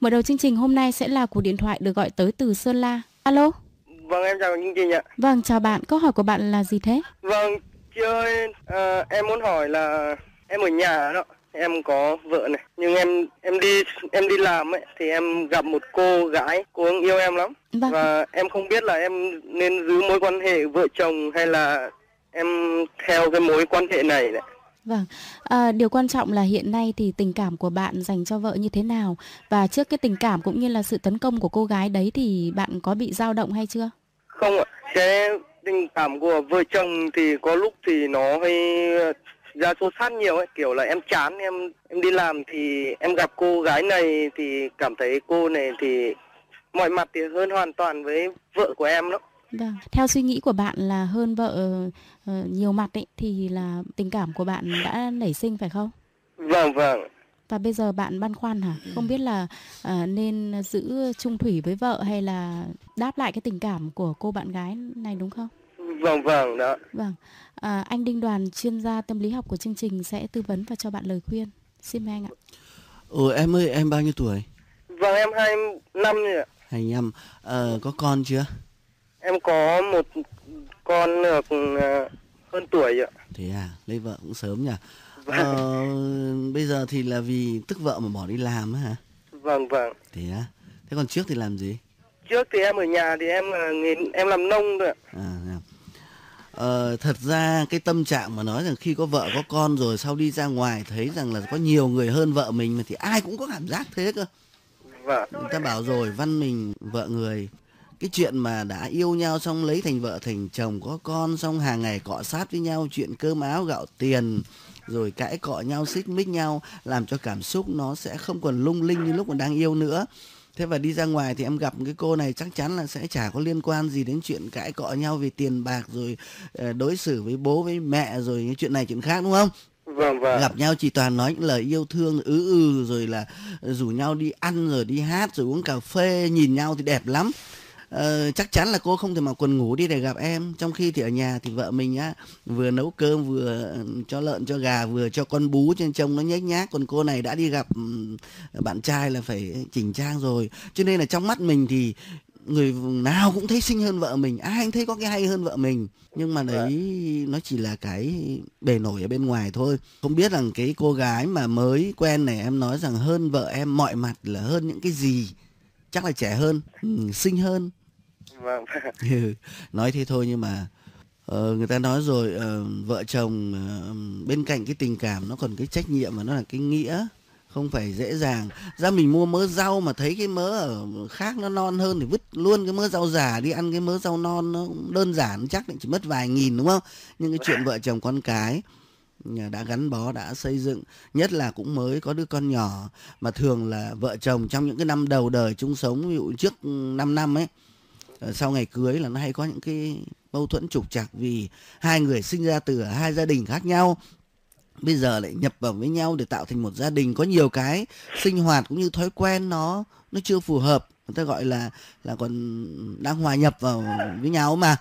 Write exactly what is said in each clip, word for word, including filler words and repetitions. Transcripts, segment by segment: Mở đầu chương trình hôm nay sẽ là cuộc điện thoại được gọi tới từ Sơn La. Alo. Vâng, em chào chương trình ạ. Vâng, chào bạn. Câu hỏi của bạn là gì thế? Vâng, chị ơi, à, em muốn hỏi là em ở nhà đó, em có vợ này, nhưng em em đi em đi làm ấy, thì em gặp một cô gái, cô ấy yêu em lắm. Vâng. Và em không biết là em nên giữ mối quan hệ vợ chồng hay là em theo cái mối quan hệ này này. Vâng, à, điều quan trọng là hiện nay thì tình cảm của bạn dành cho vợ như thế nào, và trước cái tình cảm cũng như là sự tấn công của cô gái đấy thì bạn có bị dao động hay chưa? Không ạ, cái tình cảm của vợ chồng thì có lúc thì nó hơi ra xô xát nhiều ấy, kiểu là em chán, em em đi làm thì em gặp cô gái này thì cảm thấy cô này thì mọi mặt thì hơn hoàn toàn với vợ của em đó. Vâng. Theo suy nghĩ của bạn là hơn vợ uh, nhiều mặt ấy, thì là tình cảm của bạn đã nảy sinh phải không? Vâng, vâng. Và bây giờ bạn băn khoăn hả? Không biết là uh, nên giữ chung thủy với vợ hay là đáp lại cái tình cảm của cô bạn gái này đúng không? Vâng, vâng, đó. Vâng. Uh, anh Đinh Đoàn, chuyên gia tâm lý học của chương trình sẽ tư vấn và cho bạn lời khuyên. Xin mời anh ạ. Ừ, em ơi, em bao nhiêu tuổi? Vâng, em hai mươi lăm rồi ạ. hai mươi lăm. Uh, có con chưa? Em có một con hơn tuổi ạ. Thế à, lấy vợ cũng sớm nhỉ. Vâng. Ờ, bây giờ thì là vì tức vợ mà bỏ đi làm hả? Vâng, vâng. Thế à, thế còn trước thì làm gì? Trước thì em ở nhà thì em em làm nông thôi ạ. À, ờ, thật ra cái tâm trạng mà nói rằng khi có vợ có con rồi sau đi ra ngoài thấy rằng là có nhiều người hơn vợ mình mà thì ai cũng có cảm giác thế cơ. Vâng. Người ta bảo rồi, văn mình vợ người. Cái chuyện mà đã yêu nhau xong lấy thành vợ thành chồng có con xong hàng ngày cọ sát với nhau, chuyện cơm áo gạo tiền, rồi cãi cọ nhau, xích mích nhau, làm cho cảm xúc nó sẽ không còn lung linh như lúc còn đang yêu nữa. Thế và đi ra ngoài thì em gặp cái cô này chắc chắn là sẽ chả có liên quan gì đến chuyện cãi cọ nhau về tiền bạc, rồi đối xử với bố với mẹ, rồi những chuyện này chuyện khác đúng không? Vâng, vâng. Gặp nhau chỉ toàn nói những lời yêu thương ứ ừ, rồi là rủ nhau đi ăn, rồi đi hát, rồi uống cà phê, nhìn nhau thì đẹp lắm. Ờ, chắc chắn là cô không thể mặc quần ngủ đi để gặp em. Trong khi thì ở nhà thì vợ mình á, vừa nấu cơm, vừa cho lợn, cho gà, vừa cho con bú trên trông nó nhếch nhác. Còn cô này đã đi gặp bạn trai là phải chỉnh trang rồi. Cho nên là trong mắt mình thì người nào cũng thấy xinh hơn vợ mình, ai anh thấy có cái hay hơn vợ mình. Nhưng mà đấy, nó chỉ là cái bề nổi ở bên ngoài thôi. Không biết rằng cái cô gái mà mới quen này, em nói rằng hơn vợ em mọi mặt là hơn những cái gì? Chắc là trẻ hơn, xinh hơn. Vâng. Nói thế thôi nhưng mà uh, người ta nói rồi, uh, vợ chồng uh, bên cạnh cái tình cảm nó còn cái trách nhiệm, và nó là cái nghĩa, không phải dễ dàng. Ra mình mua mớ rau mà thấy cái mớ ở khác nó non hơn thì vứt luôn cái mớ rau già đi ăn cái mớ rau non, nó đơn giản chắc chỉ mất vài nghìn đúng không? Nhưng cái chuyện vợ chồng con cái đã gắn bó, đã xây dựng, nhất là cũng mới có đứa con nhỏ, mà thường là vợ chồng trong những cái năm đầu đời chung sống, ví dụ trước năm năm ấy, sau ngày cưới là nó hay có những cái mâu thuẫn trục trặc vì hai người sinh ra từ hai gia đình khác nhau, bây giờ lại nhập vào với nhau để tạo thành một gia đình. Có nhiều cái sinh hoạt cũng như thói quen nó nó chưa phù hợp, người ta gọi là là còn đang hòa nhập vào với nhau mà.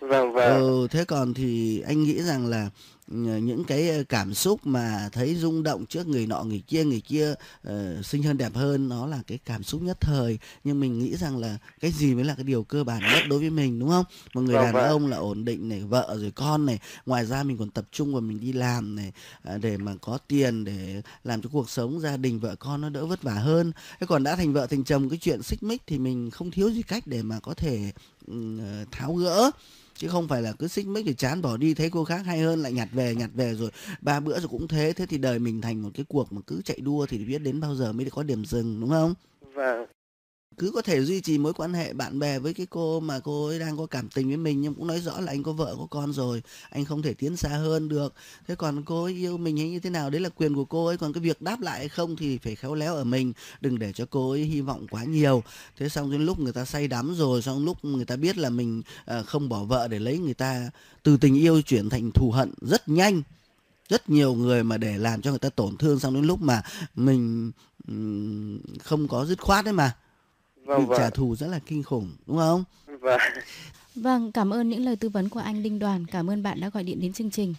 Vâng, vâng. Ừ, thế còn thì anh nghĩ rằng là những cái cảm xúc mà thấy rung động trước người nọ người kia, người kia uh, xinh hơn đẹp hơn, nó là cái cảm xúc nhất thời. Nhưng mình nghĩ rằng là cái gì mới là cái điều cơ bản nhất đối với mình đúng không? Một người đàn ông là ổn định này, vợ rồi con này, ngoài ra mình còn tập trung vào mình đi làm này, để mà có tiền để làm cho cuộc sống gia đình vợ con nó đỡ vất vả hơn. Thế còn đã thành vợ thành chồng, cái chuyện xích mích thì mình không thiếu gì cách để mà có thể uh, tháo gỡ, chứ không phải là cứ xích mích thì chán bỏ đi, thấy cô khác hay hơn lại nhặt về nhặt về rồi ba bữa rồi cũng thế. Thế thì đời mình thành một cái cuộc mà cứ chạy đua thì biết đến bao giờ mới có điểm dừng đúng không? Vâng. Cứ có thể duy trì mối quan hệ bạn bè với cái cô mà cô ấy đang có cảm tình với mình, nhưng cũng nói rõ là anh có vợ có con rồi, anh không thể tiến xa hơn được. Thế còn cô ấy yêu mình hay như thế nào đấy là quyền của cô ấy, còn cái việc đáp lại hay không thì phải khéo léo ở mình, đừng để cho cô ấy hy vọng quá nhiều. Thế xong đến lúc người ta say đắm rồi, xong lúc người ta biết là mình à, không bỏ vợ để lấy người ta, từ tình yêu chuyển thành thù hận rất nhanh. Rất nhiều người mà để làm cho người ta tổn thương, xong đến lúc mà mình um, không có dứt khoát đấy mà. Vâng, vâng. Trả thù rất là kinh khủng đúng không? Vâng. Vâng, cảm ơn những lời tư vấn của anh Đinh Đoàn. Cảm ơn bạn đã gọi điện đến chương trình.